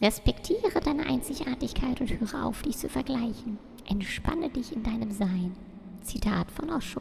Respektiere deine Einzigartigkeit und höre auf, dich zu vergleichen. Entspanne dich in deinem Sein. Zitat von Osho.